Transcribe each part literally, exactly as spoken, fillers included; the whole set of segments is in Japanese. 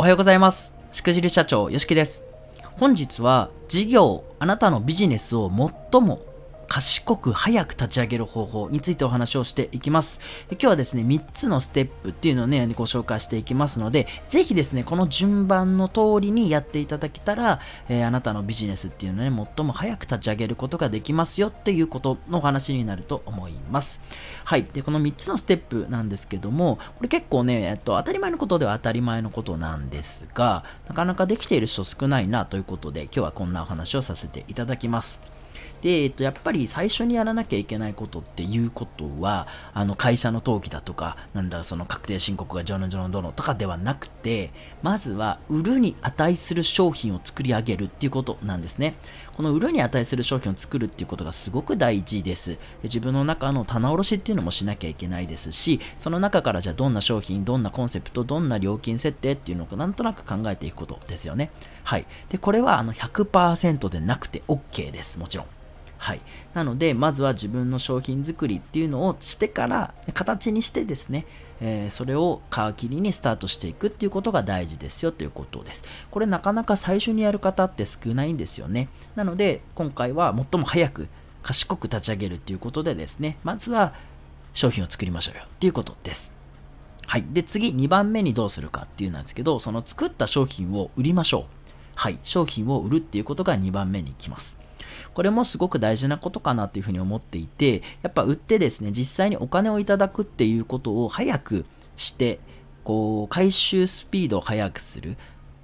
おはようございます。しくじり社長よしきです。本日は事業、あなたのビジネスを最も賢く早く立ち上げる方法についてお話をしていきます。今日はですね、みっつのステップっていうのをね、ご紹介していきますので、ぜひですね、この順番の通りにやっていただけたら、えー、あなたのビジネスっていうのをね、最も早く立ち上げることができますよっていうことのお話になると思います。はい。で、このみっつのステップなんですけども、これ結構ね、えっと、当たり前のことでは当たり前のことなんですが、なかなかできている人少ないなということで、今日はこんなお話をさせていただきます。で、えっと、やっぱり最初にやらなきゃいけないことっていうことは、あの会社の登記だとか、なんだ、その確定申告が上の上のどのとかではなくて、まずは売るに値する商品を作り上げるっていうことなんですね。この売るに値する商品を作るっていうことがすごく大事です。で、自分の中の棚卸しっていうのもしなきゃいけないですし、その中からじゃあどんな商品、どんなコンセプト、どんな料金設定っていうのをなんとなく考えていくことですよね。はい。で、これはあの ひゃくパーセント でなくて OK です。もちろん。はい。なので、まずは自分の商品作りっていうのをしてから、形にしてですね、えー、それを皮切りにスタートしていくっていうことが大事ですよということです。これなかなか最初にやる方って少ないんですよね。なので、今回は最も早く賢く立ち上げるっていうことでですね、まずは商品を作りましょうよっていうことです。はい。で、次、にばんめにどうするかっていうなんですけど、その作った商品を売りましょう。はい。商品を売るっていうことがにばんめに来ます。これもすごく大事なことかなというふうに思っていて、やっぱ売ってですね、実際にお金をいただくっていうことを早くして、こう回収スピードを早くする。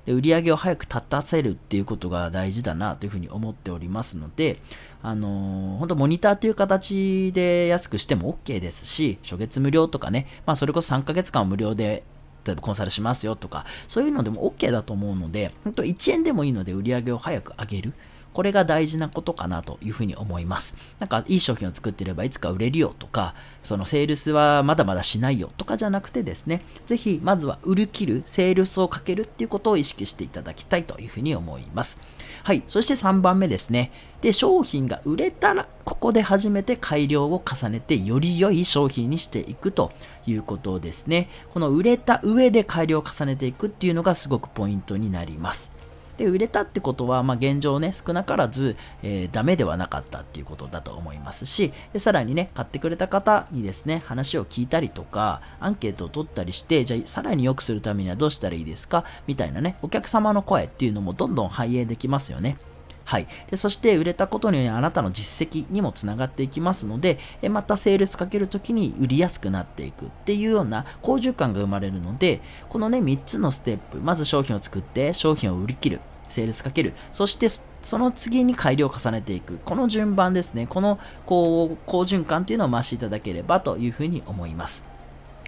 で、売り上げを早く立たせるっていうことが大事だなというふうに思っておりますので、あのー、本当モニターという形で安くしても OK ですし、初月無料とかね、まあそれこそさんかげつかん無料で例えばコンサルしますよとか、そういうのでも OK だと思うので、本当いちえんでもいいので売り上げを早く上げる。これが大事なことかなというふうに思います。なんかいい商品を作っていればいつか売れるよとか、そのセールスはまだまだしないよとかじゃなくてですね、ぜひまずは売り切る、セールスをかけるっていうことを意識していただきたいというふうに思います。はい。そしてさんばんめですね。で、商品が売れたら、ここで初めて改良を重ねてより良い商品にしていくということですね。この売れた上で改良を重ねていくっていうのがすごくポイントになります。で、売れたってことは、まあ、現状ね、少なからず、えー、ダメではなかったっていうことだと思いますし、で、さらにね、買ってくれた方にですね、話を聞いたりとか、アンケートを取ったりして、じゃあ、さらに良くするためにはどうしたらいいですかみたいなね、お客様の声っていうのもどんどん反映できますよね。はい。で、そして売れたことによりあなたの実績にもつながっていきますので、えまたセールスかけるときに売りやすくなっていくっていうような好循環が生まれるので、このね、みっつのステップ、まず商品を作って、商品を売り切る、セールスかける、そしてその次に改良を重ねていく、この順番ですね、このこう好循環というのを回していただければというふうに思います。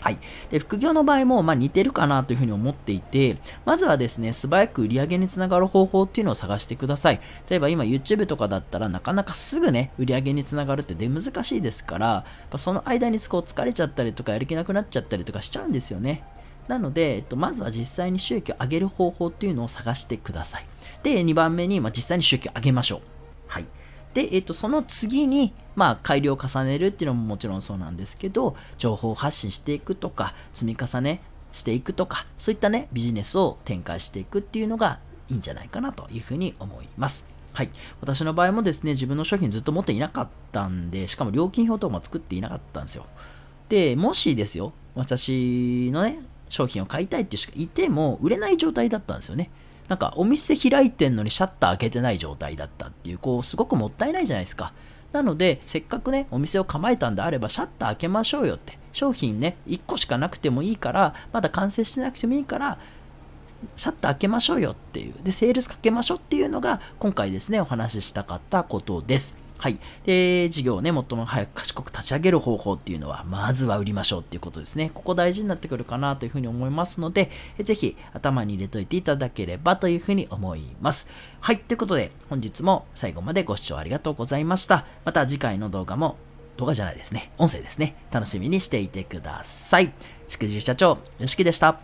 はい。で、副業の場合も、まあ、似てるかなというふうに思っていて、まずはですね、素早く売り上げにつながる方法っていうのを探してください。例えば今 YouTube とかだったらなかなかすぐね、売り上げにつながるって出難しいですから、その間にこう疲れちゃったりとかやる気なくなっちゃったりとかしちゃうんですよね。なので、えっと、まずは実際に収益を上げる方法っていうのを探してください。で、にばんめに、まあ、実際に収益を上げましょう。はい。で、えっと、その次に、まあ、改良を重ねるっていうのももちろんそうなんですけど、情報発信していくとか、積み重ねしていくとか、そういったね、ビジネスを展開していくっていうのがいいんじゃないかなというふうに思います。はい。私の場合もですね、自分の商品ずっと持っていなかったんで、しかも料金表とかも作っていなかったんですよ。で、もしですよ、私のね、商品を買いたいっていう人がいても、売れない状態だったんですよね。なんかお店開いてんのにシャッター開けてない状態だったっていう、こうすごくもったいないじゃないですか。なので、せっかくね、お店を構えたんであればシャッター開けましょうよって。商品ね、いっこしかなくてもいいから、まだ完成してなくてもいいから、シャッター開けましょうよっていう。で、セールスかけましょうっていうのが、今回ですね、お話ししたかったことです。はい。で、事業をね、最も早く賢く立ち上げる方法っていうのは、まずは売りましょうっていうことですね。ここ大事になってくるかなというふうに思いますので、ぜひ頭に入れといていただければというふうに思います。はい。ということで、本日も最後までご視聴ありがとうございました。また次回の動画も、動画じゃないですね。音声ですね。楽しみにしていてください。しくじり社長、よしきでした。